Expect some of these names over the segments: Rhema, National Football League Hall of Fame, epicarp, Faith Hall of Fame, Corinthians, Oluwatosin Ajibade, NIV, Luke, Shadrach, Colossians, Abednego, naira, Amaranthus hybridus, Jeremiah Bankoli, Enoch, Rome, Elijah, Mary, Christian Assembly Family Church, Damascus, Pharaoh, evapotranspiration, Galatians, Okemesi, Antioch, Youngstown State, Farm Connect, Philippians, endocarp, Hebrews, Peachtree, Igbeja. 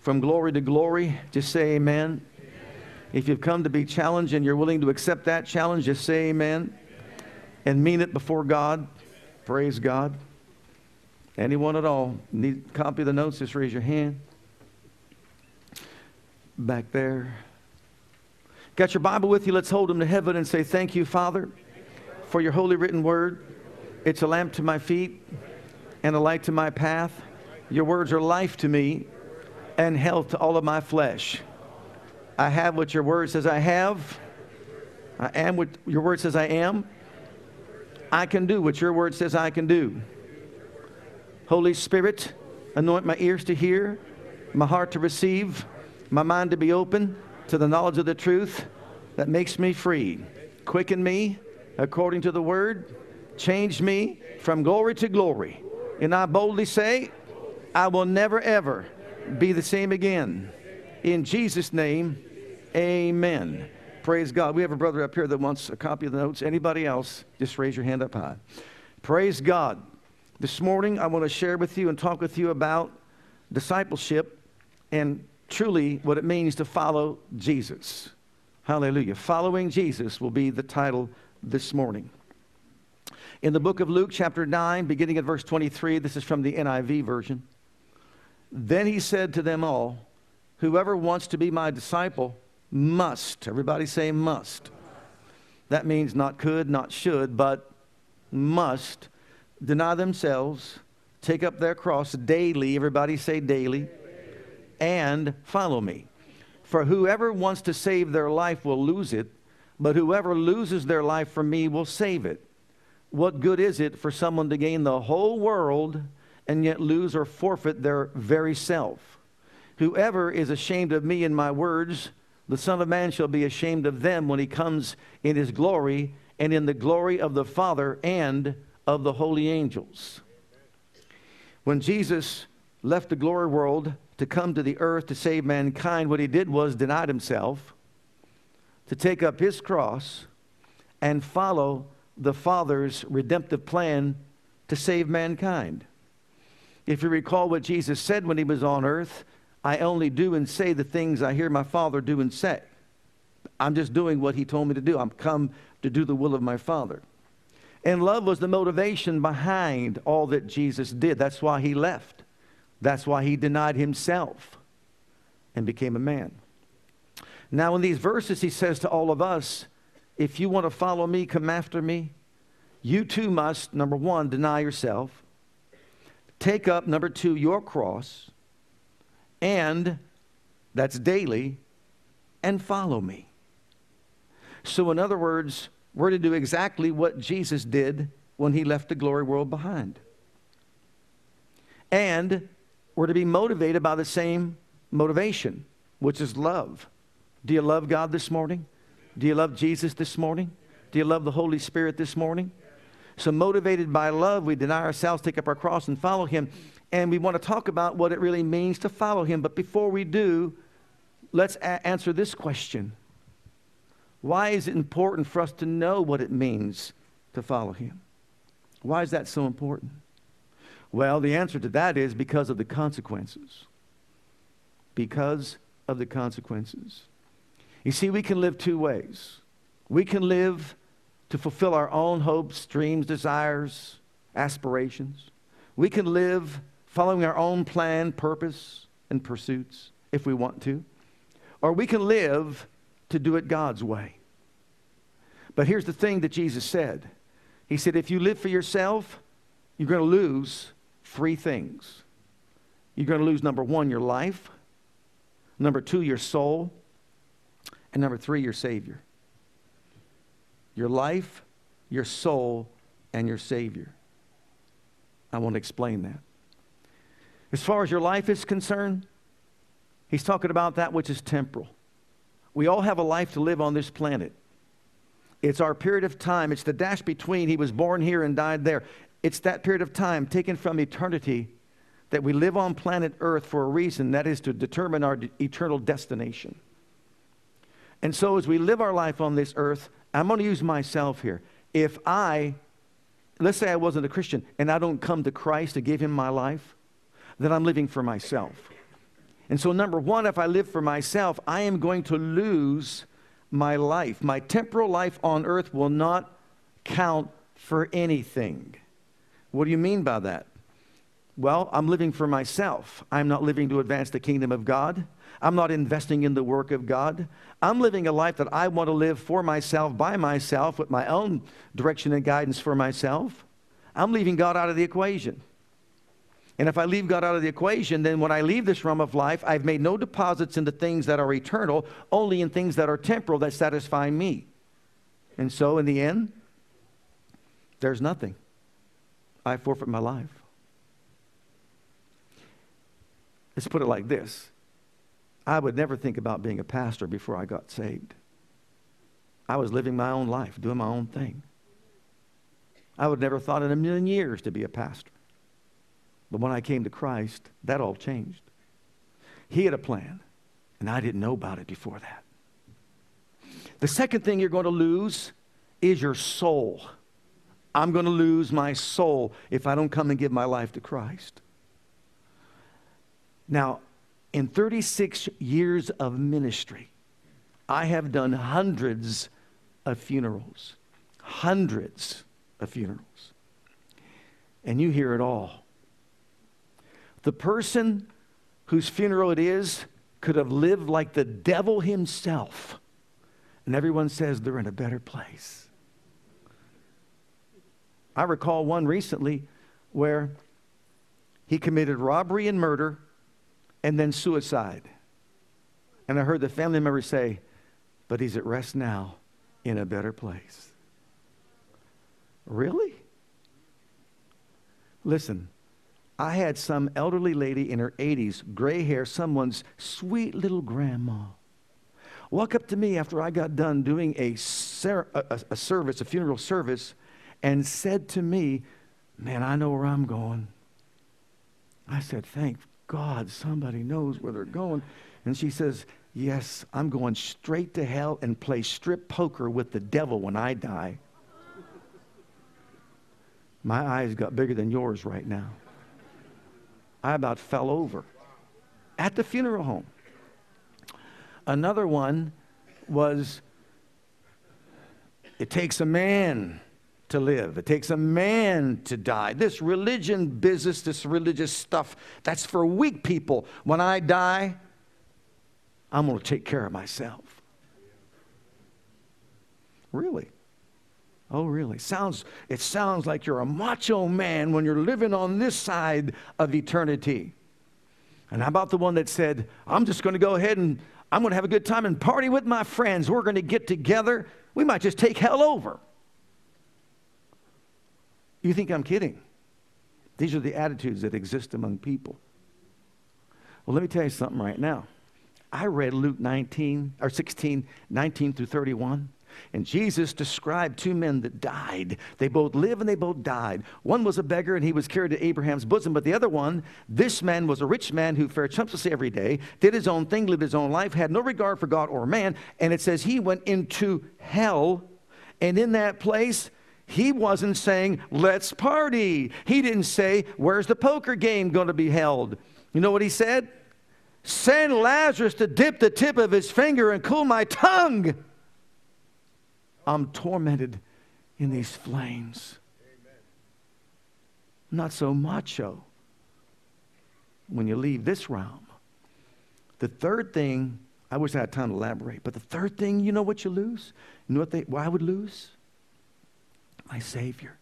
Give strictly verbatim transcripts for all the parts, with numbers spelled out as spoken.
from glory to glory, just say amen. Amen. If you've come to be challenged and you're willing to accept that challenge, just say amen. Amen. And mean it before God. Amen. Praise God. Anyone at all? Need a copy of the notes? Just raise your hand. Back there. Got your Bible with you? Let's hold them to heaven and say, thank you, Father, for your holy written word. It's a lamp to my feet and a light to my path. Your words are life to me and health to all of my flesh. I have what your word says I have. I am what your word says I am. I can do what your word says I can do. Holy Spirit, anoint my ears to hear, my heart to receive, my mind to be open to the knowledge of the truth that makes me free. Quicken me according to the word. Change me from glory to glory. And I boldly say, I will never, ever be the same again. In Jesus' name, amen. Praise God. We have a brother up here that wants a copy of the notes. Anybody else, just raise your hand up high. Praise God. This morning, I want to share with you and talk with you about discipleship and truly what it means to follow Jesus. Hallelujah. Following Jesus will be the title this morning. In the book of Luke, chapter nine, beginning at verse twenty-three, this is from the N I V version. Then he said to them all, whoever wants to be my disciple must. Everybody say must. That means not could, not should, but must deny themselves, take up their cross daily. Everybody say daily. And follow me. For whoever wants to save their life will lose it, but whoever loses their life for me will save it. What good is it for someone to gain the whole world and yet lose or forfeit their very self? Whoever is ashamed of me and my words, the Son of Man shall be ashamed of them when he comes in his glory and in the glory of the Father and of the holy angels. When Jesus left the glory world to come to the earth to save mankind, what he did was denied himself, to take up his cross and follow the Father's redemptive plan to save mankind. If you recall what Jesus said when he was on earth, I only do and say the things I hear my Father do and say. I'm just doing what he told me to do. I'm come to do the will of my Father. And love was the motivation behind all that Jesus did. That's why he left. That's why he denied himself and became a man. Now in these verses, he says to all of us, if you want to follow me, come after me. You too must, number one, deny yourself. Take up, number two, your cross, and that's daily, and follow me. So in other words, we're to do exactly what Jesus did when he left the glory world behind. And we're to be motivated by the same motivation, which is love. Do you love God this morning? Do you love Jesus this morning? Do you love the Holy Spirit this morning? So motivated by love, we deny ourselves, take up our cross, and follow him. And we want to talk about what it really means to follow him. But before we do, let's a- answer this question. Why is it important for us to know what it means to follow him? Why is that so important? Well, the answer to that is because of the consequences. Because of the consequences. You see, we can live two ways. We can live to fulfill our own hopes, dreams, desires, aspirations. We can live following our own plan, purpose, and pursuits if we want to. Or we can live to do it God's way. But here's the thing that Jesus said. He said, if you live for yourself, you're going to lose three things. You're going to lose, number one, your life. Number two, your soul. And number three, your Savior. Your life, your soul, and your Savior. I want to explain that. As far as your life is concerned, He's talking about that which is temporal. We all have a life to live on this planet. It's our period of time. It's the dash between he was born here and died there. It's that period of time taken from eternity that we live on planet Earth for a reason. That is to determine our eternal destination. And so as we live our life on this earth, I'm going to use myself here. If I, let's say I wasn't a Christian and I don't come to Christ to give him my life, then I'm living for myself. And so number one, if I live for myself, I am going to lose my life. My temporal life on earth will not count for anything. What do you mean by that? Well, I'm living for myself. I'm not living to advance the kingdom of God. I'm not investing in the work of God. I'm living a life that I want to live for myself, by myself, with my own direction and guidance for myself. I'm leaving God out of the equation. And if I leave God out of the equation, then when I leave this realm of life, I've made no deposits into things that are eternal, only in things that are temporal that satisfy me. And so in the end, there's nothing. I forfeit my life. Let's put it like this. I would never think about being a pastor before I got saved. I was living my own life, doing my own thing. I would never thought in a million years to be a pastor. But when I came to Christ, that all changed. He had a plan, and I didn't know about it before that. The second thing you're going to lose is your soul. I'm going to lose my soul if I don't come and give my life to Christ. Now, in thirty-six years of ministry, I have done hundreds of funerals. Hundreds of funerals. And you hear it all. The person whose funeral it is could have lived like the devil himself. And everyone says they're in a better place. I recall one recently where he committed robbery and murder and then suicide. And I heard the family member say, but he's at rest now in a better place. Really? Listen. I had some elderly lady in her eighties, gray hair, someone's sweet little grandma, walk up to me after I got done doing a, ser a, a service, a funeral service, and said to me, man, I know where I'm going. I said, thank God somebody knows where they're going. And she says, yes, I'm going straight to hell and play strip poker with the devil when I die. My eyes got bigger than yours right now. I about fell over at the funeral home. Another one was, it takes a man to live. It takes a man to die. This religion business, this religious stuff, that's for weak people. When I die, I'm going to take care of myself. Really? Oh, really? Sounds, it sounds like you're a macho man when you're living on this side of eternity. And how about the one that said, I'm just going to go ahead and I'm going to have a good time and party with my friends. We're going to get together. We might just take hell over. You think I'm kidding? These are the attitudes that exist among people. Well, let me tell you something right now. I read Luke nineteen, or sixteen, nineteen through thirty-one. And Jesus described two men that died. They both lived and they both died. One was a beggar and he was carried to Abraham's bosom. But the other one, this man was a rich man who fared sumptuously every day, did his own thing, lived his own life, had no regard for God or man. And it says he went into hell. And in that place, he wasn't saying, let's party. He didn't say, where's the poker game going to be held? You know what he said? Send Lazarus to dip the tip of his finger and cool my tongue. I'm tormented in these flames. Amen. Not so macho when you leave this realm. The third thing, I wish I had time to elaborate, but the third thing, you know what you lose? You know what they, why I would lose? My Savior.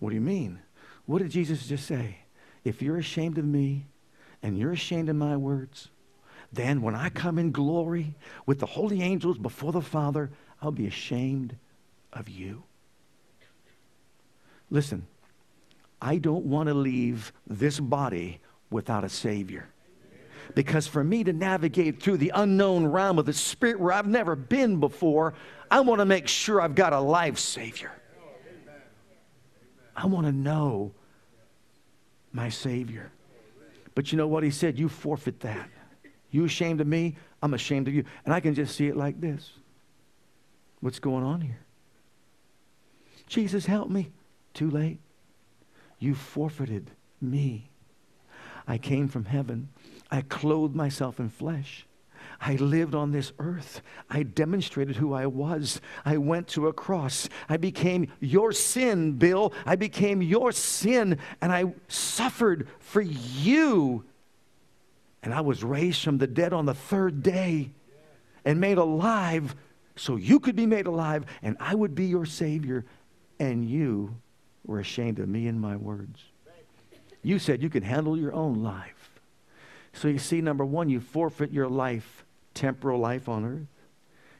What do you mean? What did Jesus just say? If you're ashamed of me and you're ashamed of my words, then when I come in glory with the holy angels before the Father, I'll be ashamed of you. Listen, I don't want to leave this body without a Savior. Because for me to navigate through the unknown realm of the Spirit where I've never been before, I want to make sure I've got a life Savior. I want to know my Savior. But you know what he said? You forfeit that. You ashamed of me, I'm ashamed of you. And I can just see it like this. What's going on here? Jesus, help me. Too late. You forfeited me. I came from heaven. I clothed myself in flesh. I lived on this earth. I demonstrated who I was. I went to a cross. I became your sin, Bill. I became your sin, and I suffered for you. And I was raised from the dead on the third day and made alive so you could be made alive, and I would be your Savior, and you were ashamed of me and my words. You said you could handle your own life. So you see, number one, you forfeit your life, temporal life on earth.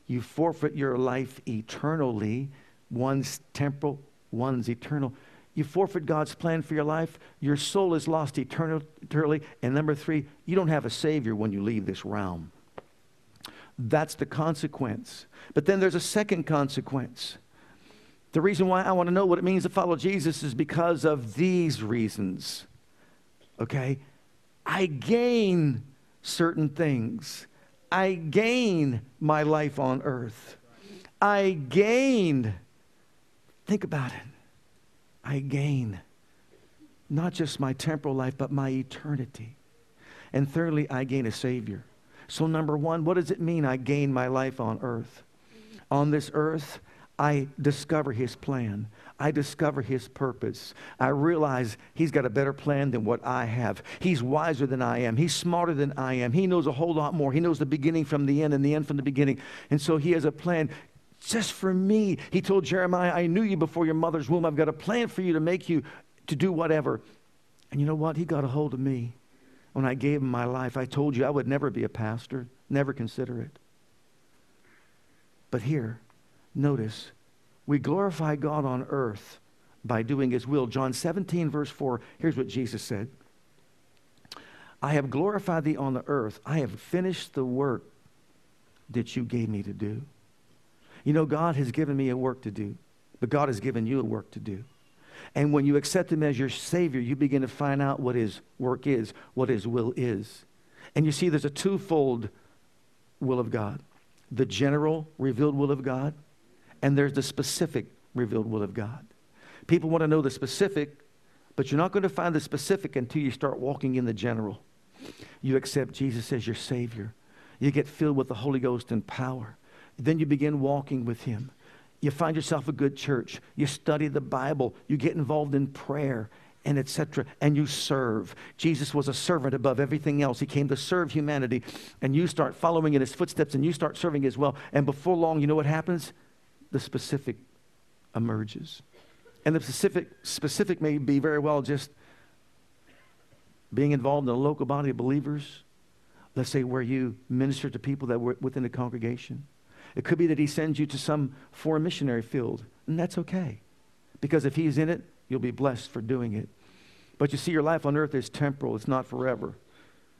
You forfeit your life eternally. One's temporal, one's eternal. You forfeit God's plan for your life. Your soul is lost eternally. And number three, you don't have a Savior when you leave this realm. That's the consequence. But then there's a second consequence. The reason why I want to know what it means to follow Jesus is because of these reasons. Okay? I gain certain things. I gain my life on earth. I gain, think about it. I gain not just my temporal life, but my eternity. And thirdly, I gain a Savior. So number one, what does it mean I gain my life on earth? On this earth, I discover His plan. I discover His purpose. I realize He's got a better plan than what I have. He's wiser than I am. He's smarter than I am. He knows a whole lot more. He knows the beginning from the end and the end from the beginning. And so He has a plan just for me. He told Jeremiah, I knew you before your mother's womb. I've got a plan for you to make you to do whatever. And you know what? He got a hold of me when I gave Him my life. I told you I would never be a pastor. Never consider it. But here, notice, we glorify God on earth by doing His will. John seventeen, verse four, here's what Jesus said. I have glorified thee on the earth. I have finished the work that you gave me to do. You know, God has given me a work to do, but God has given you a work to do. And when you accept Him as your Savior, you begin to find out what His work is, what His will is. And you see, there's a twofold will of God. The general revealed will of God, and there's the specific revealed will of God. People want to know the specific, but you're not going to find the specific until you start walking in the general. You accept Jesus as your Savior. You get filled with the Holy Ghost and power. Then you begin walking with Him. You find yourself a good church. You study the Bible. You get involved in prayer, and et cetera. And you serve. Jesus was a servant above everything else. He came to serve humanity. And you start following in His footsteps, and you start serving as well. And before long, you know what happens? The specific emerges. And the specific, specific may be very well just being involved in a local body of believers. Let's say where you minister to people that were within the congregation. It could be that He sends you to some foreign missionary field. And that's okay. Because if He's in it, you'll be blessed for doing it. But you see, your life on earth is temporal. It's not forever.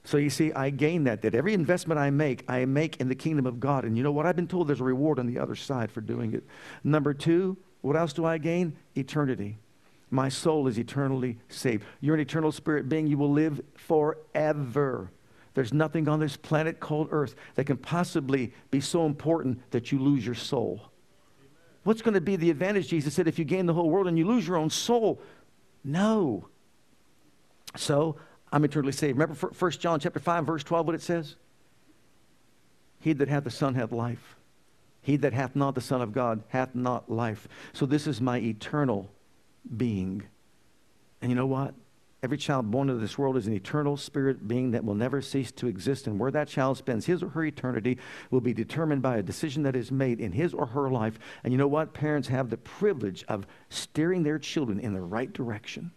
So you see, I gain that, that every investment I make, I make in the kingdom of God. And you know what? I've been told there's a reward on the other side for doing it. Number two, what else do I gain? Eternity. My soul is eternally saved. You're an eternal spirit being. You will live forever. There's nothing on this planet called earth that can possibly be so important that you lose your soul. What's going to be the advantage, Jesus said, if you gain the whole world and you lose your own soul? No. So, I'm eternally saved. Remember First John chapter five, verse twelve, what it says? He that hath the Son hath life. He that hath not the Son of God hath not life. So this is my eternal being. And you know what? Every child born into this world is an eternal spirit being that will never cease to exist. And where that child spends his or her eternity will be determined by a decision that is made in his or her life. And you know what? Parents have the privilege of steering their children in the right direction.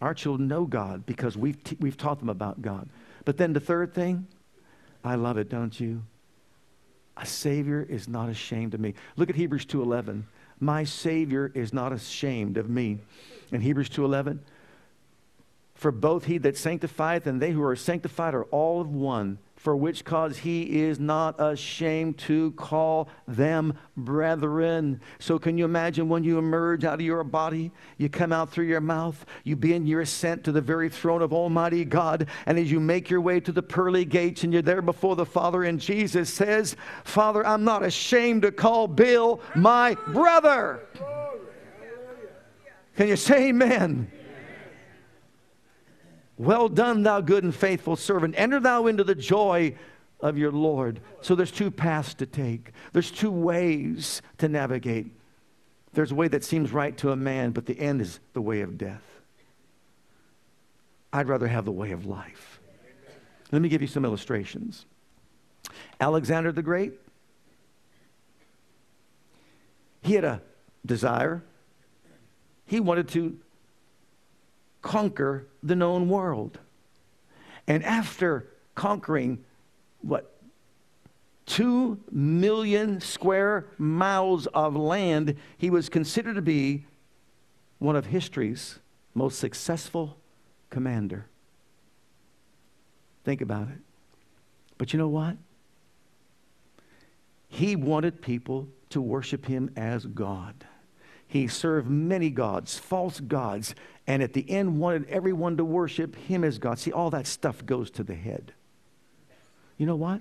Our children know God because we've, t- we've taught them about God. But then the third thing, I love it, don't you? A Savior is not ashamed of me. Look at Hebrews two eleven. My Savior is not ashamed of me. In Hebrews two eleven, For both he that sanctifieth and they who are sanctified are all of one, for which cause he is not ashamed to call them brethren. So can you imagine when you emerge out of your body, you come out through your mouth, you begin your ascent to the very throne of Almighty God, and as you make your way to the pearly gates and you're there before the Father, and Jesus says, Father, I'm not ashamed to call Bill my brother. Can you say amen? Well done, thou good and faithful servant. Enter thou into the joy of your Lord. So there's two paths to take. There's two ways to navigate. There's a way that seems right to a man, but the end is the way of death. I'd rather have the way of life. Let me give you some illustrations. Alexander the Great, he had a desire. He wanted to conquer the known world. And after conquering, what, two million square miles of land, he was considered to be one of history's most successful commander. Think about it. But you know what? He wanted people to worship him as God. He served many gods, false gods, and at the end wanted everyone to worship him as God. See, all that stuff goes to the head. You know what?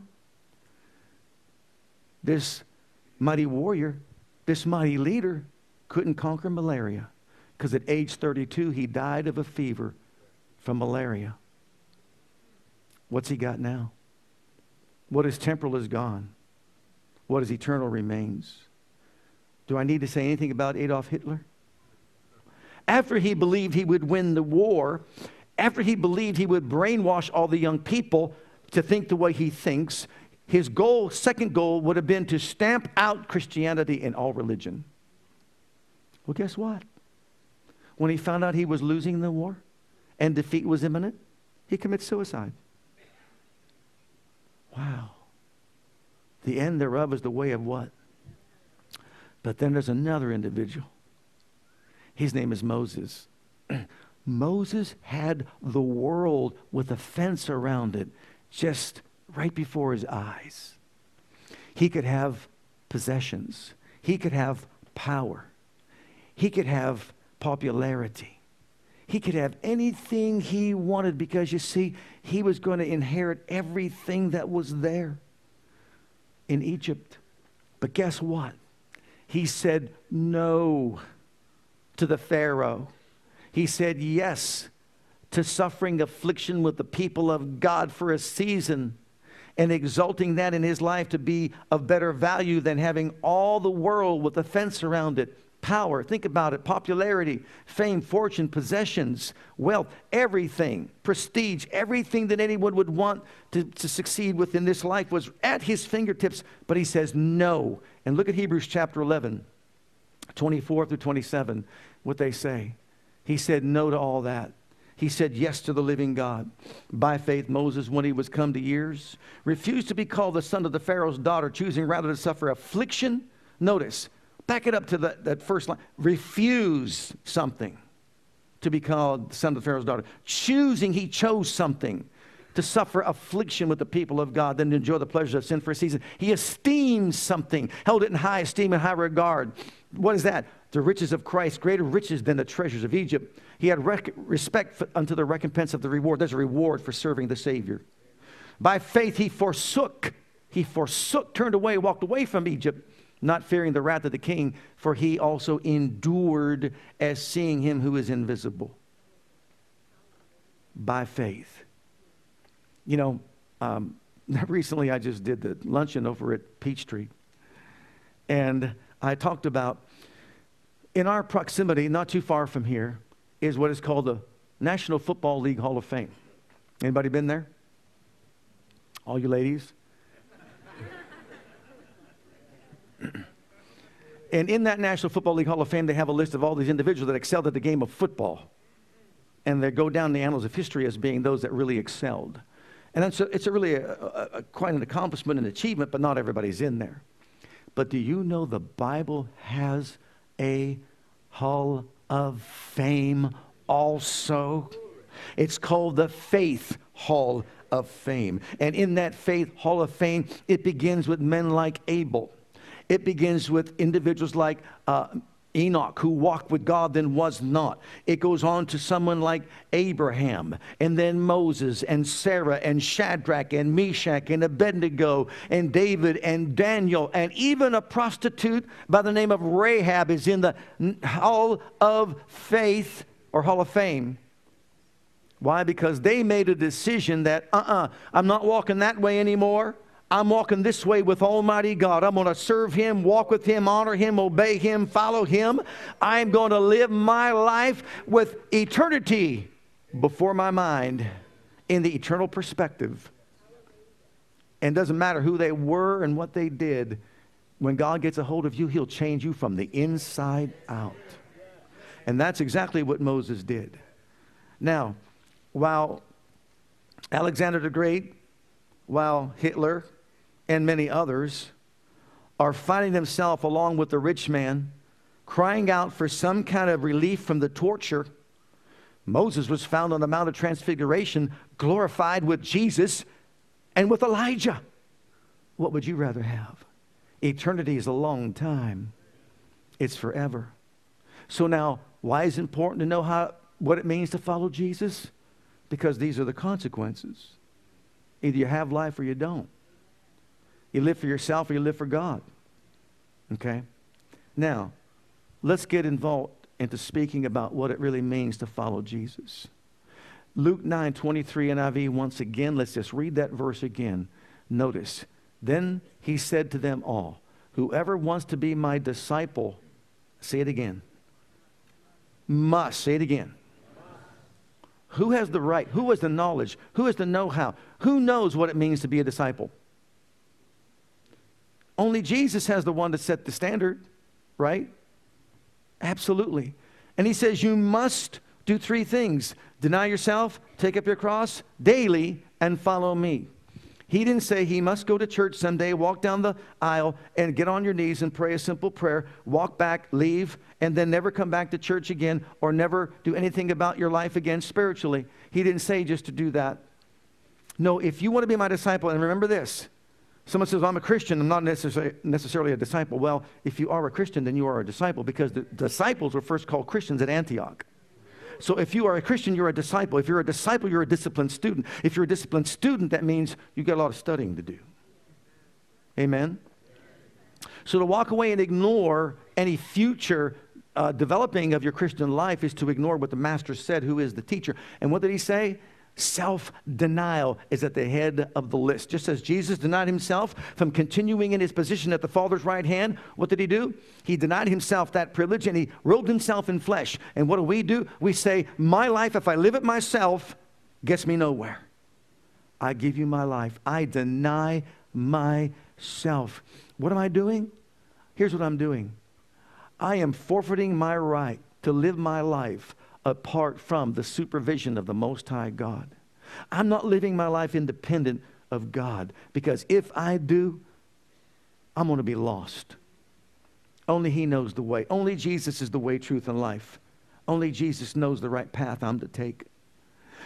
This mighty warrior, this mighty leader couldn't conquer malaria because at age thirty-two, he died of a fever from malaria. What's he got now? What is temporal is gone. What is eternal remains. Do I need to say anything about Adolf Hitler? After he believed he would win the war, after he believed he would brainwash all the young people to think the way he thinks, his goal, second goal, would have been to stamp out Christianity and all religion. Well, guess what? When he found out he was losing the war and defeat was imminent, he commits suicide. Wow. The end thereof is the way of what? But then there's another individual. His name is Moses. Moses had the world with a fence around it just right before his eyes. He could have possessions. He could have power. He could have popularity. He could have anything he wanted because, you see, he was going to inherit everything that was there in Egypt. But guess what? He said no to the Pharaoh. He said yes to suffering affliction with the people of God for a season and exalting that in his life to be of better value than having all the world with a fence around it. Power, think about it, popularity, fame, fortune, possessions, wealth, everything, prestige, everything that anyone would want to, to succeed within this life was at his fingertips, but he says no. And look at Hebrews chapter eleven, twenty-four through twenty-seven, what they say. He said no to all that. He said yes to the living God. By faith, Moses, when he was come to years, refused to be called the son of the Pharaoh's daughter, choosing rather to suffer affliction. Notice, back it up to the, that first line. Refuse something to be called the son of the Pharaoh's daughter. Choosing, he chose something to suffer affliction with the people of God, then to enjoy the pleasures of sin for a season. He esteemed something, held it in high esteem and high regard. What is that? The riches of Christ, greater riches than the treasures of Egypt. He had rec- respect for, unto the recompense of the reward. There's a reward for serving the Savior. By faith, he forsook. He forsook, turned away, walked away from Egypt, not fearing the wrath of the king, for he also endured as seeing him who is invisible. By faith. You know, um, recently I just did the luncheon over at Peachtree, and I talked about, in our proximity, not too far from here, is what is called the National Football League Hall of Fame. Anybody been there? All you ladies? And in that National Football League Hall of Fame, they have a list of all these individuals that excelled at the game of football. And they go down the annals of history as being those that really excelled. And it's, a, it's a really a, a, a, quite an accomplishment and achievement, but not everybody's in there. But do you know the Bible has a Hall of Fame also? It's called the Faith Hall of Fame. And in that Faith Hall of Fame, it begins with men like Abel. It begins with individuals like uh, Enoch, who walked with God then was not. It goes on to someone like Abraham, and then Moses, and Sarah, and Shadrach, and Meshach, and Abednego, and David, and Daniel, and even a prostitute by the name of Rahab is in the Hall of Faith or Hall of Fame. Why? Because they made a decision that, uh-uh, I'm not walking that way anymore. I'm walking this way with Almighty God. I'm going to serve Him, walk with Him, honor Him, obey Him, follow Him. I'm going to live my life with eternity before my mind in the eternal perspective. And it doesn't matter who they were and what they did. When God gets a hold of you, He'll change you from the inside out. And that's exactly what Moses did. Now, while Alexander the Great, while Hitler, and many others are finding themselves along with the rich man, crying out for some kind of relief from the torture, Moses was found on the Mount of Transfiguration, glorified with Jesus and with Elijah. What would you rather have? Eternity is a long time. It's forever. So now, why is it important to know how, what it means to follow Jesus? Because these are the consequences. Either you have life or you don't. You live for yourself or you live for God. Okay? Now, let's get involved into speaking about what it really means to follow Jesus. Luke nine twenty-three N I V once again. Let's just read that verse again. Notice, then He said to them all, whoever wants to be my disciple, say it again, must, say it again. Who has the right? Who has the knowledge? Who has the know-how? Who knows what it means to be a disciple? Only Jesus has the one to set the standard, right? Absolutely. And He says you must do three things. Deny yourself, take up your cross daily, and follow me. He didn't say he must go to church someday, walk down the aisle, and get on your knees and pray a simple prayer, walk back, leave, and then never come back to church again or never do anything about your life again spiritually. He didn't say just to do that. No, if you want to be my disciple, and remember this, someone says, I'm a Christian, I'm not necessarily a disciple. Well, if you are a Christian, then you are a disciple, because the disciples were first called Christians at Antioch. So if you are a Christian, you're a disciple. If you're a disciple, you're a disciplined student. If you're a disciplined student, that means you've got a lot of studying to do. Amen? So to walk away and ignore any future uh, developing of your Christian life is to ignore what the Master said, who is the teacher. And what did He say? Self-denial is at the head of the list. Just as Jesus denied Himself from continuing in His position at the Father's right hand, what did He do? He denied Himself that privilege, and He robed Himself in flesh. And what do we do? We say, my life, if I live it myself, gets me nowhere. I give you my life. I deny myself. What am I doing? Here's what I'm doing. I am forfeiting my right to live my life apart from the supervision of the Most High God. I'm not living my life independent of God, because if I do, I'm going to be lost. Only He knows the way. Only Jesus is the way, truth, and life. Only Jesus knows the right path I'm to take.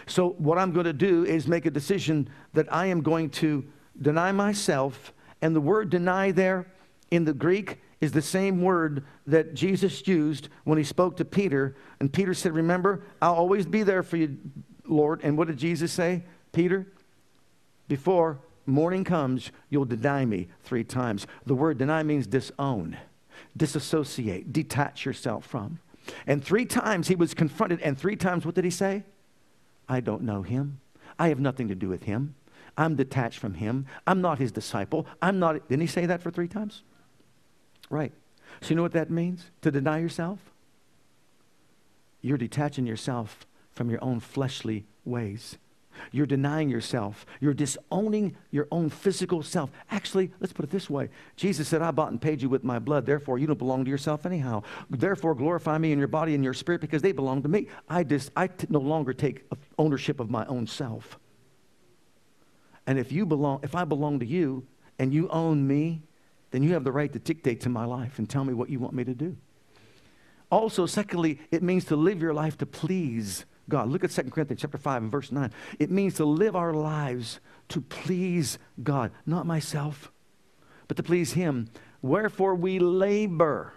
So what I'm going to do is make a decision that I am going to deny myself. And the word deny there in the Greek is the same word that Jesus used when He spoke to Peter. And Peter said, remember, I'll always be there for you, Lord. And what did Jesus say? Peter, before morning comes, you'll deny me three times. The word deny means disown, disassociate, detach yourself from. And three times He was confronted. And three times, what did He say? I don't know Him. I have nothing to do with Him. I'm detached from Him. I'm not His disciple. I'm not. Didn't He say that for three times? Right. So you know what that means? To deny yourself? You're detaching yourself from your own fleshly ways. You're denying yourself. You're disowning your own physical self. Actually, let's put it this way. Jesus said, I bought and paid you with my blood. Therefore, you don't belong to yourself anyhow. Therefore, glorify me in your body and your spirit, because they belong to me. I, dis I t no longer take ownership of my own self. And if you belong, if I belong to you and you own me, then you have the right to dictate to my life and tell me what you want me to do. Also, secondly, it means to live your life to please God. Look at Second Corinthians chapter five and verse nine. It means to live our lives to please God, not myself, but to please Him. Wherefore we labor.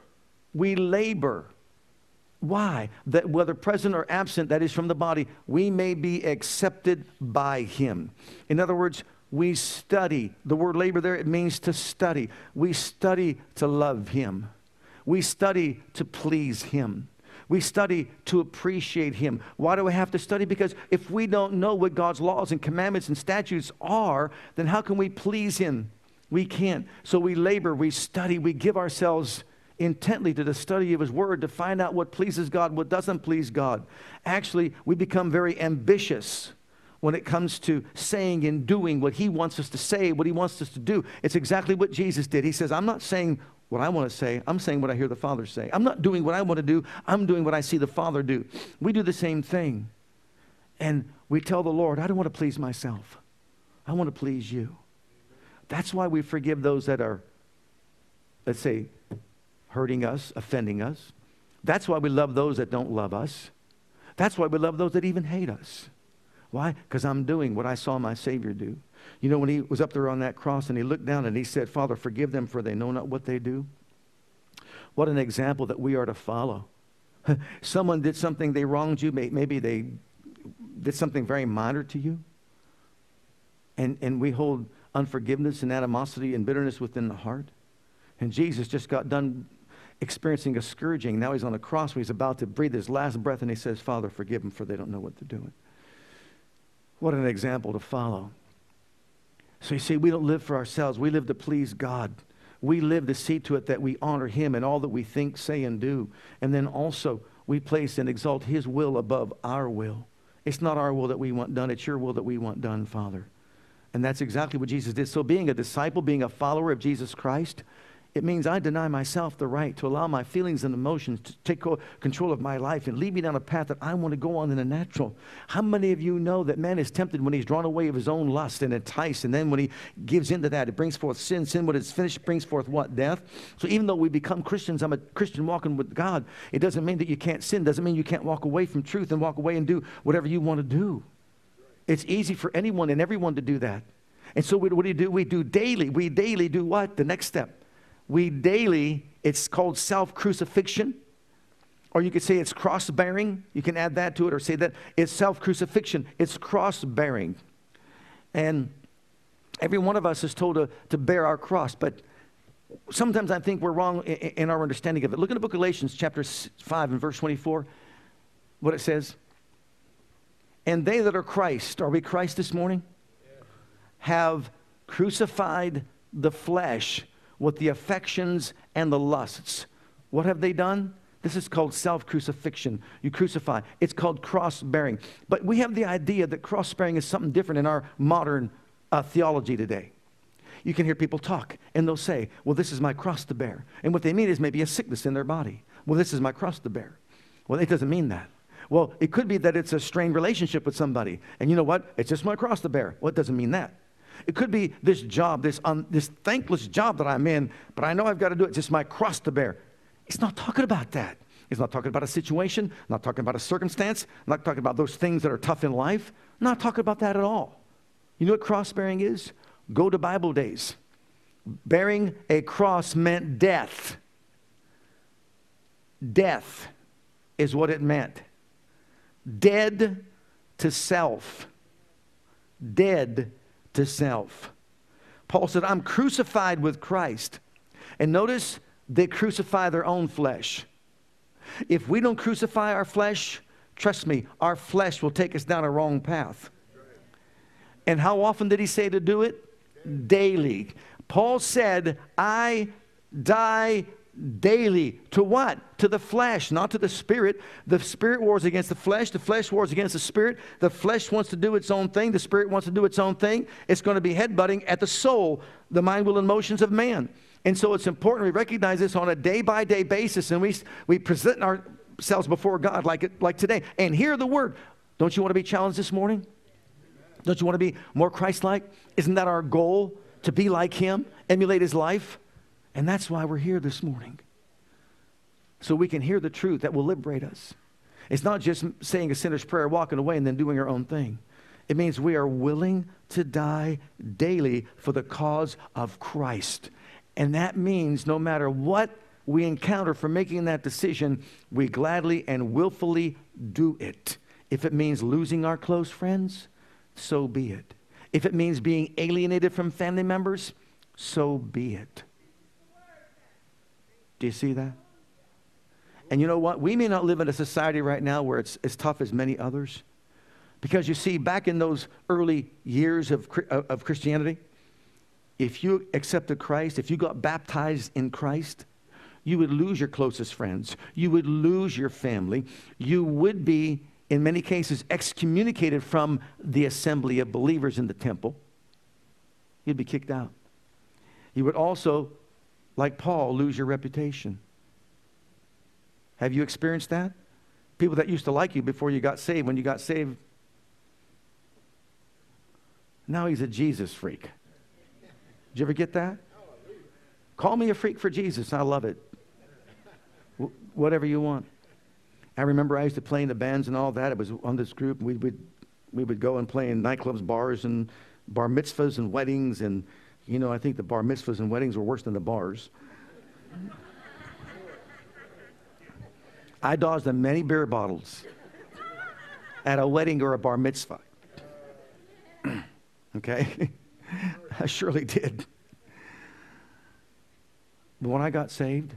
We labor. Why? That whether present or absent, that is from the body, we may be accepted by Him. In other words, we study. The word labor there, it means to study. We study to love Him. We study to please Him. We study to appreciate Him. Why do we have to study? Because if we don't know what God's laws and commandments and statutes are, then how can we please Him? We can't. So we labor, we study, we give ourselves intently to the study of His Word to find out what pleases God, what doesn't please God. Actually, we become very ambitious when it comes to saying and doing what He wants us to say, what He wants us to do. It's exactly what Jesus did. He says, I'm not saying what I want to say. I'm saying what I hear the Father say. I'm not doing what I want to do. I'm doing what I see the Father do. We do the same thing. And we tell the Lord, I don't want to please myself. I want to please You. That's why we forgive those that are, let's say, hurting us, offending us. That's why we love those that don't love us. That's why we love those that even hate us. Why? Because I'm doing what I saw my Savior do. You know, when He was up there on that cross and He looked down and He said, Father, forgive them, for they know not what they do. What an example that we are to follow. Someone did something, they wronged you. Maybe they did something very minor to you. And, and we hold unforgiveness and animosity and bitterness within the heart. And Jesus just got done experiencing a scourging. Now He's on a cross where He's about to breathe His last breath, and He says, Father, forgive them, for they don't know what they're doing. What an example to follow. So you see, we don't live for ourselves. We live to please God. We live to see to it that we honor Him in all that we think, say, and do. And then also, we place and exalt His will above our will. It's not our will that we want done. It's Your will that we want done, Father. And that's exactly what Jesus did. So being a disciple, being a follower of Jesus Christ, it means I deny myself the right to allow my feelings and emotions to take control of my life and lead me down a path that I want to go on in the natural. How many of you know that man is tempted when he's drawn away of his own lust and enticed, and then when he gives into that, it brings forth sin. Sin, when it's finished, brings forth what? Death. So even though we become Christians, I'm a Christian walking with God, it doesn't mean that you can't sin. It doesn't mean you can't walk away from truth and walk away and do whatever you want to do. It's easy for anyone and everyone to do that. And so what do you do? We do daily. We daily do what? The next step. We daily, it's called self-crucifixion, or you could say it's cross-bearing. You can add that to it or say that it's self-crucifixion. It's cross-bearing. And every one of us is told to, to bear our cross, but sometimes I think we're wrong in, in our understanding of it. Look at the book of Galatians chapter five and verse twenty-four, what it says. And they that are Christ, are we Christ this morning? Yeah. Have crucified the flesh with the affections and the lusts. What have they done? This is called self-crucifixion. You crucify. It's called cross-bearing. But we have the idea that cross-bearing is something different in our modern uh, theology today. You can hear people talk, and they'll say, well, this is my cross to bear. And what they mean is maybe a sickness in their body. Well, this is my cross to bear. Well, it doesn't mean that. Well, it could be that it's a strained relationship with somebody. And you know what? It's just my cross to bear. Well, it doesn't mean that. It could be this job, this, um, this thankless job that I'm in, but I know I've got to do it. It's just my cross to bear. It's not talking about that. It's not talking about a situation, not talking about a circumstance, not talking about those things that are tough in life. Not talking about that at all. You know what cross-bearing is? Go to Bible days. Bearing a cross meant death. Death is what it meant. Dead to self. Dead to self. To self. Paul said, I'm crucified with Christ. And notice, they crucify their own flesh. If we don't crucify our flesh, trust me, our flesh will take us down a wrong path. And how often did he say to do it? Daily. Paul said, I die daily. To what? To the flesh, not to the spirit. The spirit wars against the flesh. The flesh wars against the spirit. The flesh wants to do its own thing. The spirit wants to do its own thing. It's going to be headbutting at the soul, the mind, will, and emotions of man. And so it's important we recognize this on a day-by-day basis, and we, we present ourselves before God like, it, like today. And hear the word. Don't you want to be challenged this morning? Don't you want to be more Christ-like? Isn't that our goal, to be like Him, emulate His life? And that's why we're here this morning. So we can hear the truth that will liberate us. It's not just saying a sinner's prayer, walking away, and then doing our own thing. It means we are willing to die daily for the cause of Christ. And that means no matter what we encounter for making that decision, we gladly and willfully do it. If it means losing our close friends, so be it. If it means being alienated from family members, so be it. Do you see that? And you know what? We may not live in a society right now where it's as tough as many others. Because you see, back in those early years of, of Christianity, if you accepted Christ, if you got baptized in Christ, you would lose your closest friends. You would lose your family. You would be, in many cases, excommunicated from the assembly of believers in the temple. You'd be kicked out. You would also, like Paul, lose your reputation. Have you experienced that? People that used to like you before you got saved, when you got saved, now he's a Jesus freak. Did you ever get that? Hallelujah. Call me a freak for Jesus. I love it. W- whatever you want. I remember I used to play in the bands and all that. It was on this group. We would we would go and play in nightclubs, bars, and bar mitzvahs and weddings. And, you know, I think the bar mitzvahs and weddings were worse than the bars. I dodged them many beer bottles at a wedding or a bar mitzvah. Okay? I surely did. But when I got saved,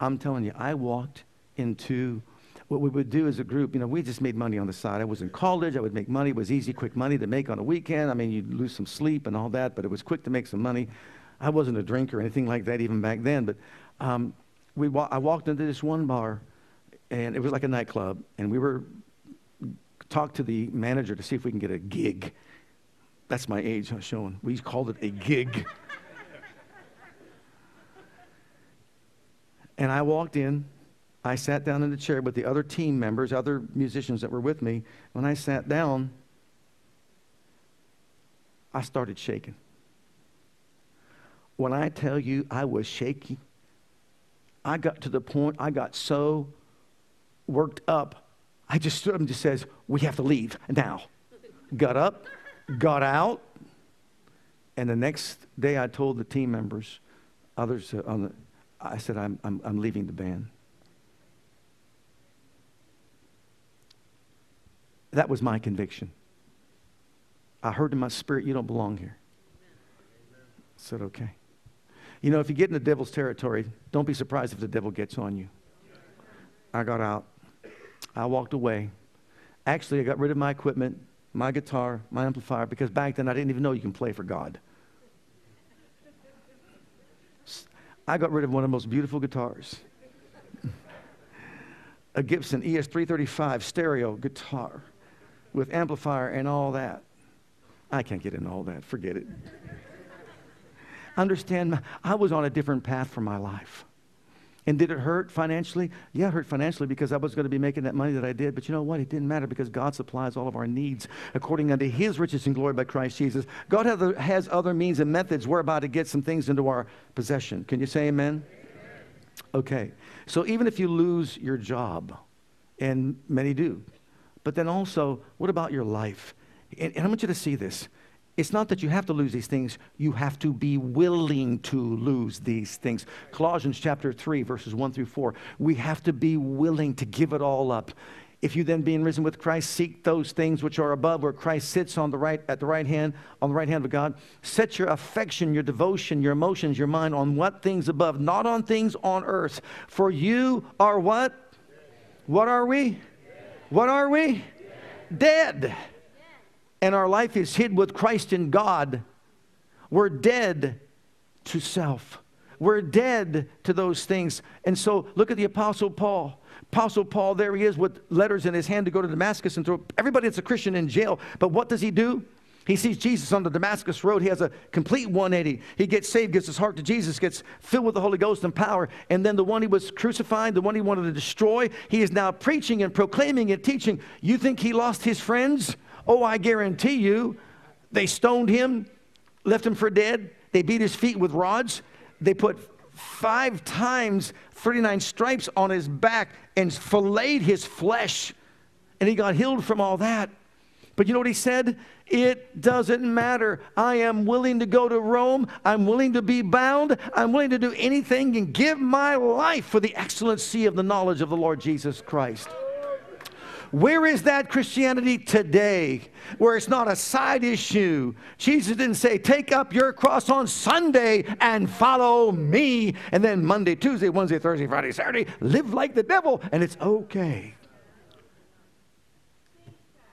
I'm telling you, I walked into what we would do as a group. You know, we just made money on the side. I was in college. I would make money. It was easy, quick money to make on a weekend. I mean, you'd lose some sleep and all that, but it was quick to make some money. I wasn't a drinker or anything like that even back then. But um, we wa- I walked into this one bar, and it was like a nightclub. And we were talked to the manager to see if we can get a gig. That's my age, I'm showing. We called it a gig. And I walked in. I sat down in the chair with the other team members, other musicians that were with me. When I sat down, I started shaking. When I tell you I was shaky, I got to the point I got so worked up, I just stood up and just says, "We have to leave now." Got up. Got out, and the next day I told the team members, others uh, on the, I said, I'm, I'm I'm leaving the band. That was my conviction. I heard in my spirit, you don't belong here. Amen. I said, okay. You know, if you get in the devil's territory, don't be surprised if the devil gets on you. I got out. I walked away. Actually, I got rid of my equipment, my guitar, my amplifier, because back then I didn't even know you can play for God. I got rid of one of the most beautiful guitars. A Gibson E S three thirty-five stereo guitar with amplifier and all that. I can't get into all that. Forget it. Understand, I was on a different path for my life. And did it hurt financially? Yeah, it hurt financially because I was going to be making that money that I did. But you know what? It didn't matter because God supplies all of our needs according unto His riches and glory by Christ Jesus. God has other means and methods whereby to get some things into our possession. Can you say amen? Amen. Okay. So even if you lose your job, and many do, but then also, what about your life? And, and I want you to see this. It's not that you have to lose these things. You have to be willing to lose these things. Colossians chapter three, verses one through four. We have to be willing to give it all up. If you then being risen with Christ, seek those things which are above where Christ sits on the right, at the right hand, on the right hand of God. Set your affection, your devotion, your emotions, your mind on what things above, not on things on earth. For you are what? Dead. What are we? Dead. What are we? Dead. Dead. And our life is hid with Christ in God. We're dead to self. We're dead to those things. And so look at the Apostle Paul. Apostle Paul, there he is with letters in his hand to go to Damascus and throw everybody that's a Christian in jail. But what does he do? He sees Jesus on the Damascus Road. He has a complete one eighty. He gets saved, gives his heart to Jesus, gets filled with the Holy Ghost and power. And then the one he was crucified, the one he wanted to destroy, he is now preaching and proclaiming and teaching. You think he lost his friends? Oh, I guarantee you, they stoned him, left him for dead. They beat his feet with rods. They put five times thirty-nine stripes on his back and filleted his flesh. And he got healed from all that. But you know what he said? It doesn't matter. I am willing to go to Rome. I'm willing to be bound. I'm willing to do anything and give my life for the excellency of the knowledge of the Lord Jesus Christ. Where is that Christianity today, where it's not a side issue? Jesus didn't say, take up your cross on Sunday and follow me. And then Monday, Tuesday, Wednesday, Thursday, Friday, Saturday, live like the devil and it's okay.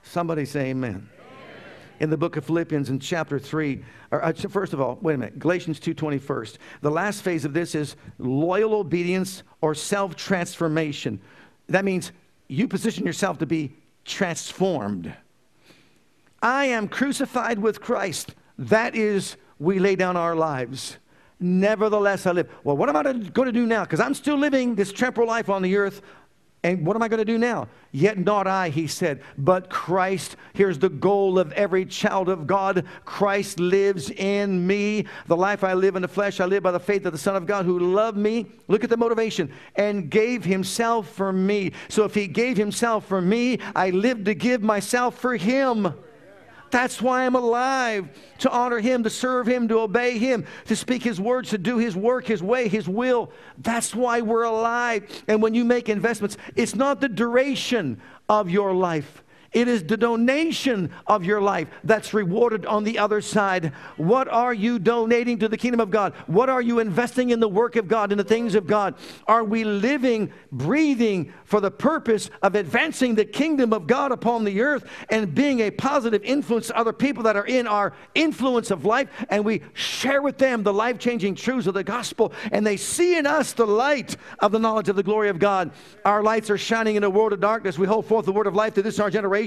Somebody say amen. Amen. In the book of Philippians in chapter three, or, uh, first of all, wait a minute, Galatians two twenty-first. The last phase of this is loyal obedience or self-transformation. That means you position yourself to be transformed. I am crucified with Christ. That is, we lay down our lives. Nevertheless, I live. Well, what am I going to do now? Because I'm still living this temporal life on the earth. And what am I going to do now? Yet not I, he said, but Christ. Here's the goal of every child of God. Christ lives in me. The life I live in the flesh, I live by the faith of the Son of God who loved me. Look at the motivation. And gave himself for me. So if he gave himself for me, I live to give myself for him. That's why I'm alive, to honor him, to serve him, to obey him, to speak his words, to do his work, his way, his will. That's why we're alive. And when you make investments, it's not the duration of your life. It is the donation of your life that's rewarded on the other side. What are you donating to the kingdom of God? What are you investing in the work of God, in the things of God? Are we living, breathing for the purpose of advancing the kingdom of God upon the earth and being a positive influence to other people that are in our influence of life? And we share with them the life-changing truths of the gospel, and they see in us the light of the knowledge of the glory of God. Our lights are shining in a world of darkness. We hold forth the word of life to this our generation.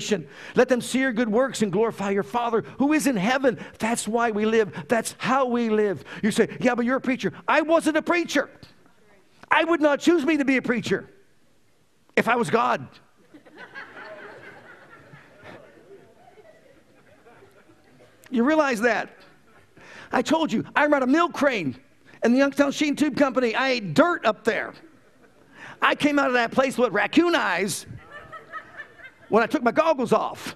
Let them see your good works and glorify your Father who is in heaven. That's why we live. That's how we live. You say, yeah, but you're a preacher. I wasn't a preacher. I would not choose me to be a preacher if I was God. You realize that? I told you, I ran a milk crane in the Youngstown Sheet and Tube Company. I ate dirt up there. I came out of that place with raccoon eyes when I took my goggles off.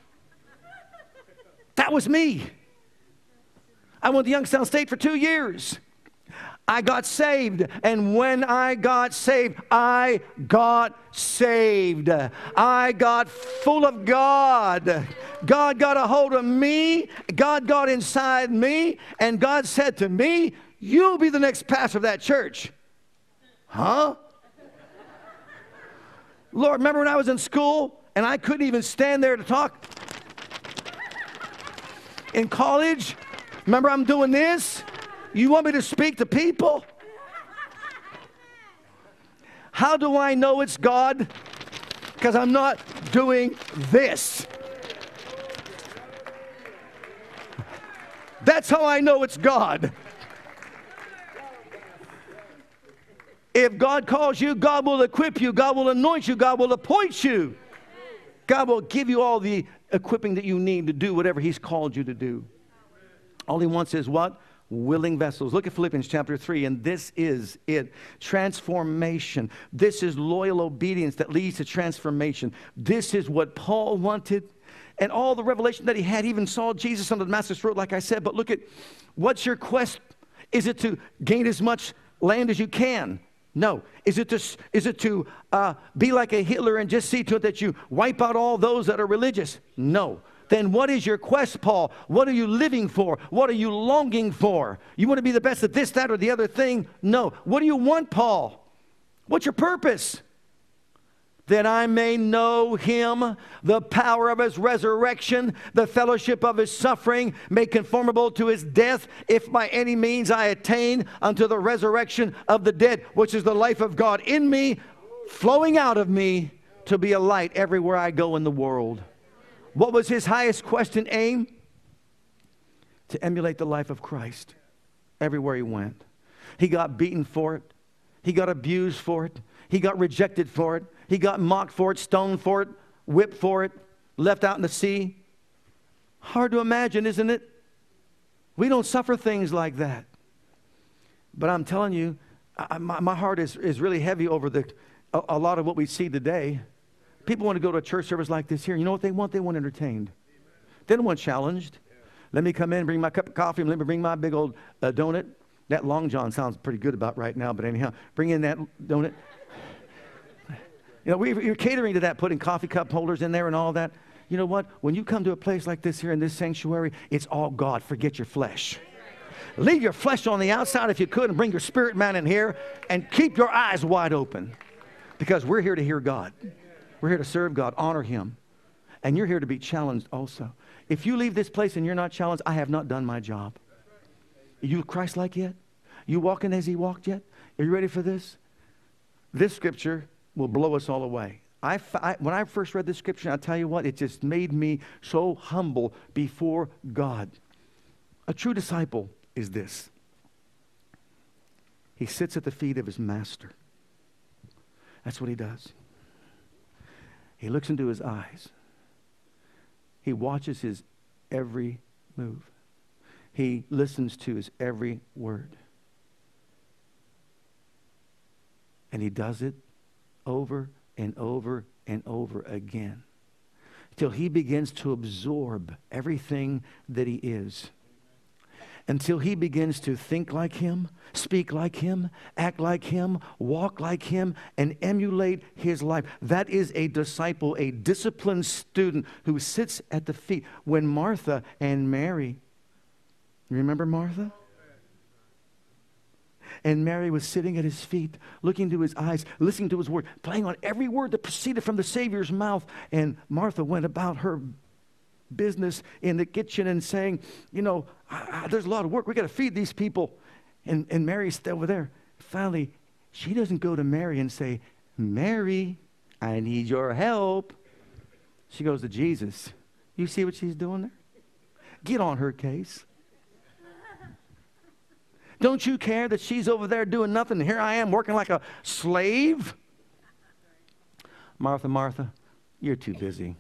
That was me. I went to Youngstown State for two years. I got saved, and when I got saved, I got saved. I got full of God. God got a hold of me. God got inside me, and God said to me, you'll be the next pastor of that church. Huh? Lord, remember when I was in school? And I couldn't even stand there to talk. In college, remember I'm doing this? You want me to speak to people? How do I know it's God? Because I'm not doing this. That's how I know it's God. If God calls you, God will equip you. God will anoint you. God will appoint you. God will give you all the equipping that you need to do whatever he's called you to do. All he wants is what? Willing vessels. Look at Philippians chapter three, and this is it. Transformation. This is loyal obedience that leads to transformation. This is what Paul wanted. And all the revelation that he had, he even saw Jesus on the Damascus road, like I said. But look at, what's your quest? Is it to gain as much land as you can? No. Is it to, is it to uh, be like a Hitler and just see to it that you wipe out all those that are religious? No. Then what is your quest, Paul? What are you living for? What are you longing for? You want to be the best at this, that, or the other thing? No. What do you want, Paul? What's your purpose? That I may know him, the power of his resurrection, the fellowship of his suffering, made conformable to his death, if by any means I attain unto the resurrection of the dead, which is the life of God in me, flowing out of me, to be a light everywhere I go in the world. What was his highest quest and aim? To emulate the life of Christ everywhere he went. He got beaten for it. He got abused for it. He got rejected for it. He got mocked for it, stoned for it, whipped for it, left out in the sea. Hard to imagine, isn't it? We don't suffer things like that. But I'm telling you, I, my, my heart is, is really heavy over the, a, a lot of what we see today. People want to go to a church service like this here. You know what they want? They want entertained. They don't want challenged. Let me come in and bring my cup of coffee. Let me bring my big old uh, donut. That Long John sounds pretty good about right now, but anyhow, bring in that donut. You know, we, we're catering to that, putting coffee cup holders in there and all that. You know what? When you come to a place like this here in this sanctuary, it's all God. Forget your flesh. Leave your flesh on the outside if you could and bring your spirit man in here and keep your eyes wide open, because we're here to hear God. We're here to serve God, honor Him. And you're here to be challenged also. If you leave this place and you're not challenged, I have not done my job. Are you Christ-like yet? Are you walking as He walked yet? Are you ready for this? This scripture will blow us all away. I, I, when I first read this scripture, I'll tell you what, it just made me so humble before God. A true disciple is this. He sits at the feet of his master. That's what he does. He looks into his eyes. He watches his every move. He listens to his every word. And he does it over and over and over again till he begins to absorb everything that he is. Until he begins to think like Him, speak like Him, act like Him, walk like Him, and emulate His life. That is a disciple, a disciplined student who sits at the feet. When Martha and Mary, remember Martha? And Mary was sitting at His feet, looking to His eyes, listening to His word, playing on every word that proceeded from the Savior's mouth. And Martha went about her business in the kitchen and saying, you know, I, I, there's a lot of work. We got to feed these people. And, and Mary's still over there. Finally, she doesn't go to Mary and say, Mary, I need your help. She goes to Jesus. You see what she's doing there? Get on her case. Don't you care that she's over there doing nothing? Here I am working like a slave. Martha, Martha, you're too busy.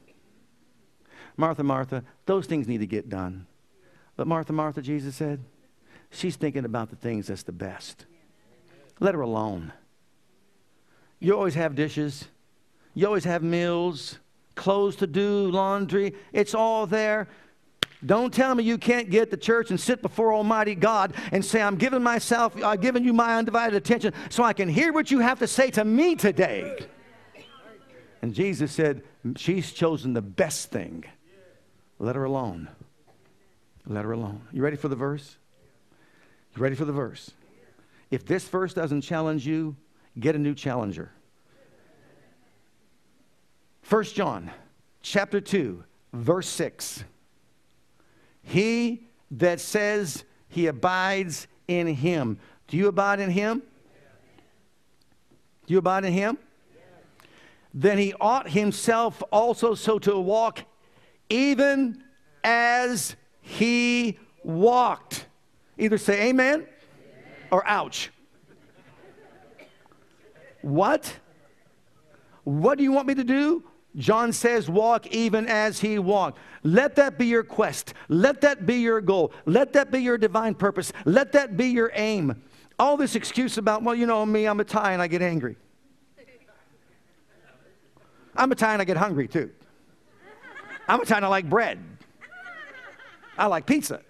Martha, Martha, those things need to get done. But Martha, Martha, Jesus said, she's thinking about the things that's the best. Let her alone. You always have dishes. You always have meals, clothes to do, laundry. It's all there. Don't tell me you can't get to church and sit before Almighty God and say, I'm giving myself, I'm giving you my undivided attention so I can hear what you have to say to me today. And Jesus said, she's chosen the best thing. Let her alone. Let her alone. You ready for the verse? You ready for the verse? If this verse doesn't challenge you, get a new challenger. First John chapter two, verse six. He that says he abides in Him. Do you abide in Him? Do you abide in Him? Then he ought himself also so to walk, even as He walked. Either say amen, amen. Or ouch. What? What do you want me to do? John says walk even as He walked. Let that be your quest. Let that be your goal. Let that be your divine purpose. Let that be your aim. All this excuse about, well, you know me, I'm a tie and I get angry. I'm a tie and I get hungry too. I'm a tie and I like bread. I like pizza.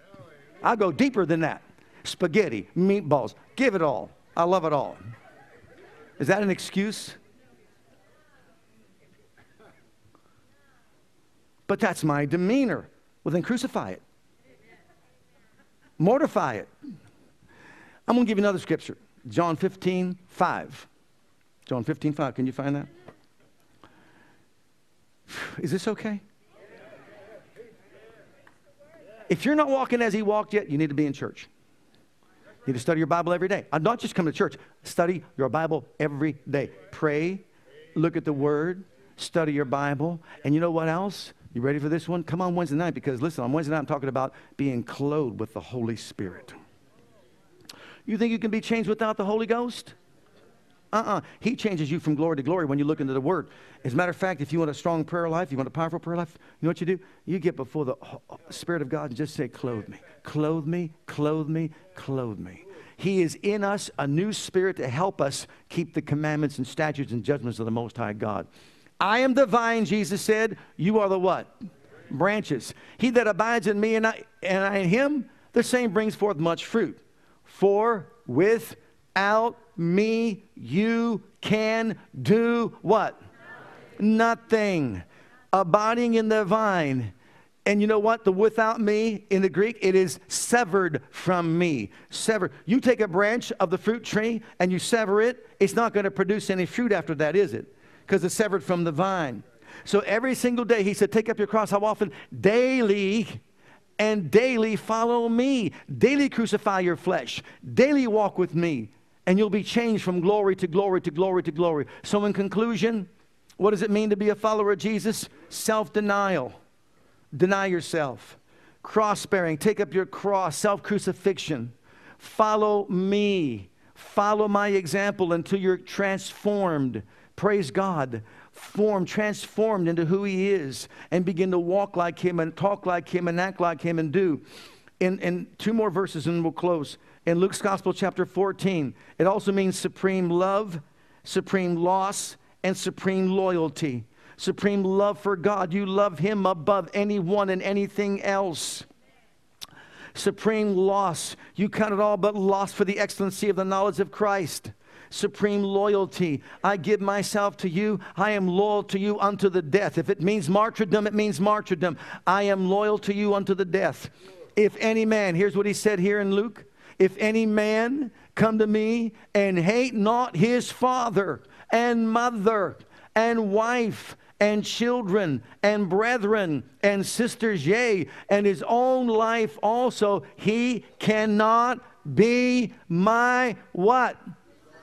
I'll go deeper than that. Spaghetti, meatballs, give it all. I love it all. Is that an excuse? But that's my demeanor. Well, then crucify it. Mortify it. I'm going to give you another scripture. John fifteen, five. John fifteen, five. Can you find that? Is this okay? If you're not walking as He walked yet, you need to be in church. You need to study your Bible every day. I'm not just coming to church. Study your Bible every day. Pray, look at the Word, study your Bible. And you know what else? You ready for this one? Come on Wednesday night, because listen, on Wednesday night I'm talking about being clothed with the Holy Spirit. You think you can be changed without the Holy Ghost? Uh-uh. He changes you from glory to glory when you look into the Word. As a matter of fact, if you want a strong prayer life, you want a powerful prayer life, you know what you do? You get before the Spirit of God and just say, clothe me, clothe me, clothe me, clothe me. He is in us, a new spirit to help us keep the commandments and statutes and judgments of the Most High God. I am the vine, Jesus said. You are the what? Branches. He that abides in me and I, and I in him, the same brings forth much fruit. For without me you can do what? Nothing. Nothing. Abiding in the vine. And you know what? The without me in the Greek, it is severed from me. Severed. You take a branch of the fruit tree and you sever it. It's not going to produce any fruit after that, is it? Because it's severed from the vine. So every single day, he said, take up your cross. How often? Daily. And daily follow me. Daily crucify your flesh. Daily walk with me. And you'll be changed from glory to glory to glory to glory. So in conclusion, what does it mean to be a follower of Jesus? Self-denial. Deny yourself. Cross-bearing. Take up your cross. Self-crucifixion. Follow me. Follow my example until you're transformed. Praise God. Formed, transformed into who he is. And begin to walk like him and talk like him and act like him and do. In, in two more verses and we'll close. In Luke's Gospel chapter fourteen. It also means supreme love, supreme loss, and supreme loyalty. Supreme love for God. You love him above anyone and anything else. Supreme loss. You count it all but loss for the excellency of the knowledge of Christ. Supreme loyalty. I give myself to you. I am loyal to you unto the death. If it means martyrdom, it means martyrdom. I am loyal to you unto the death. If any man, here's what he said here in Luke. If any man come to me and hate not his father and mother and wife and children, and brethren, and sisters, yea, and his own life also, he cannot be my what?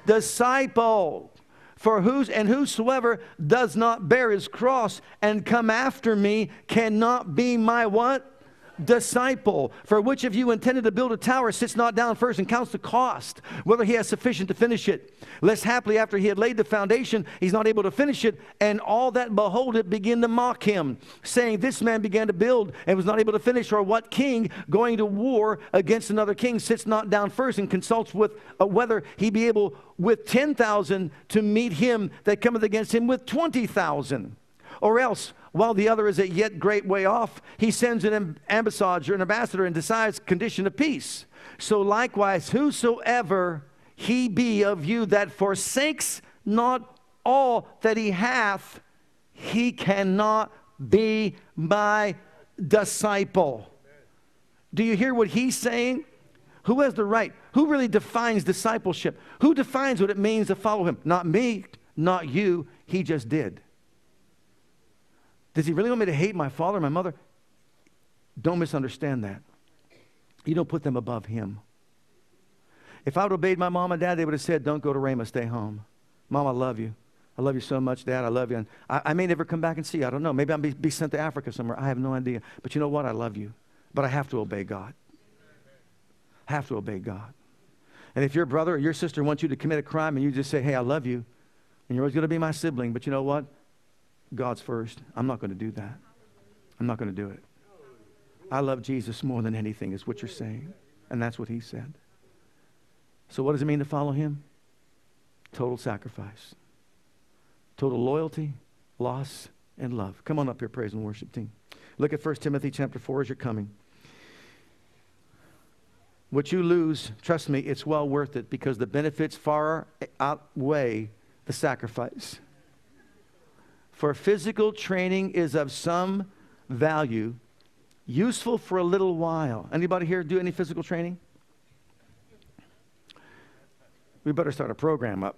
Disciple. For whose and whosoever does not bear his cross and come after me cannot be my what? Disciple. For which of you intended to build a tower sits not down first and counts the cost, whether he has sufficient to finish it. Lest haply after he had laid the foundation, he's not able to finish it, and all that behold it begin to mock him, saying, this man began to build and was not able to finish. Or what king going to war against another king sits not down first and consults with uh, whether he be able with ten thousand to meet him that cometh against him with twenty thousand? Or else, while the other is a yet great way off, he sends an ambassador, an ambassador, and decides condition of peace. So likewise, whosoever he be of you that forsakes not all that he hath, he cannot be my disciple. Do you hear what he's saying? Who has the right? Who really defines discipleship? Who defines what it means to follow him? Not me, not you. He just did. Does he really want me to hate my father and my mother? Don't misunderstand that. You don't put them above him. If I would have obeyed my mom and dad, they would have said, don't go to Rhema, stay home. Mom, I love you. I love you so much, Dad, I love you. And I, I may never come back and see you. I don't know. Maybe I'll be, be sent to Africa somewhere. I have no idea. But you know what? I love you. But I have to obey God. I have to obey God. And if your brother or your sister wants you to commit a crime and you just say, hey, I love you, and you're always going to be my sibling, but you know what? God's first. I'm not going to do that. I'm not going to do it. I love Jesus more than anything is what you're saying. And that's what he said. So what does it mean to follow him? Total sacrifice. Total loyalty, loss, and love. Come on up here, praise and worship team. Look at First Timothy chapter four as you're coming. What you lose, trust me, it's well worth it because the benefits far outweigh the sacrifice. For physical training is of some value, useful for a little while. Anybody here do any physical training? We better start a program up.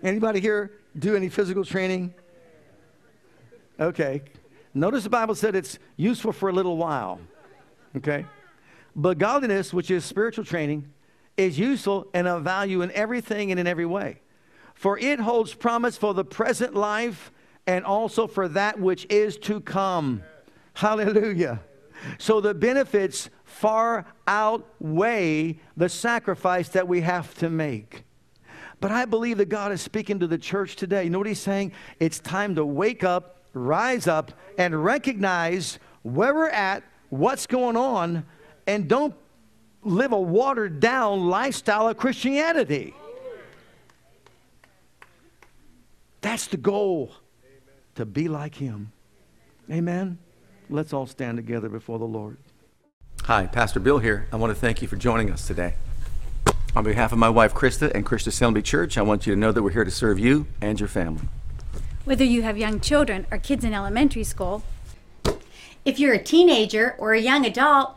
Anybody here do any physical training? Okay. Notice the Bible said it's useful for a little while. Okay. But godliness, which is spiritual training, is useful and of value in everything and in every way. For it holds promise for the present life and also for that which is to come. Hallelujah. So the benefits far outweigh the sacrifice that we have to make. But I believe that God is speaking to the church today. You know what he's saying? It's time to wake up, rise up, and recognize where we're at, what's going on, and don't live a watered-down lifestyle of Christianity. That's the goal, to be like Him. Amen? Let's all stand together before the Lord. Hi, Pastor Bill here. I want to thank you for joining us today. On behalf of my wife, Krista, and Christian Assembly Church, I want you to know that we're here to serve you and your family. Whether you have young children or kids in elementary school, if you're a teenager or a young adult,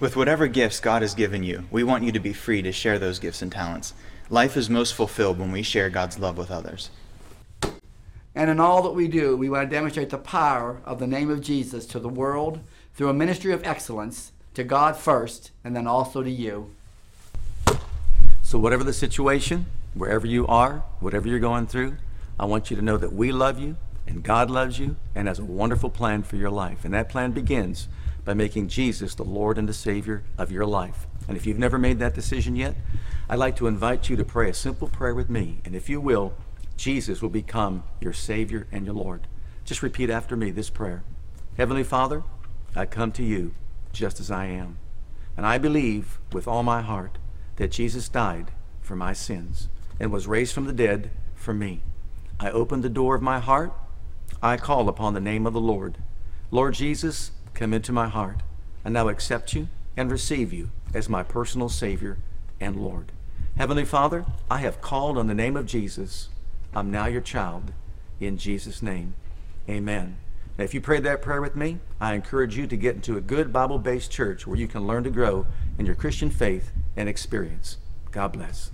With whatever gifts God has given you, we want you to be free to share those gifts and talents. Life is most fulfilled when we share God's love with others. And in all that we do, we want to demonstrate the power of the name of Jesus to the world through a ministry of excellence to God first, and then also to you. So whatever the situation, wherever you are, whatever you're going through, I want you to know that we love you, and God loves you, and has a wonderful plan for your life. And that plan begins by making Jesus the Lord and the Savior of your life. And if you've never made that decision yet, I'd like to invite you to pray a simple prayer with me. And if you will, Jesus will become your Savior and your Lord. Just repeat after me this prayer. Heavenly Father, I come to you just as I am, and I believe with all my heart that Jesus died for my sins and was raised from the dead for me. I open the door of my heart. I call upon the name of the Lord. Lord Jesus, come into my heart. I now accept you and receive you as my personal Savior and Lord. Heavenly Father, I have called on the name of Jesus. I'm now your child, in Jesus' name. Amen. Now, if you prayed that prayer with me, I encourage you to get into a good Bible-based church where you can learn to grow in your Christian faith and experience. God bless.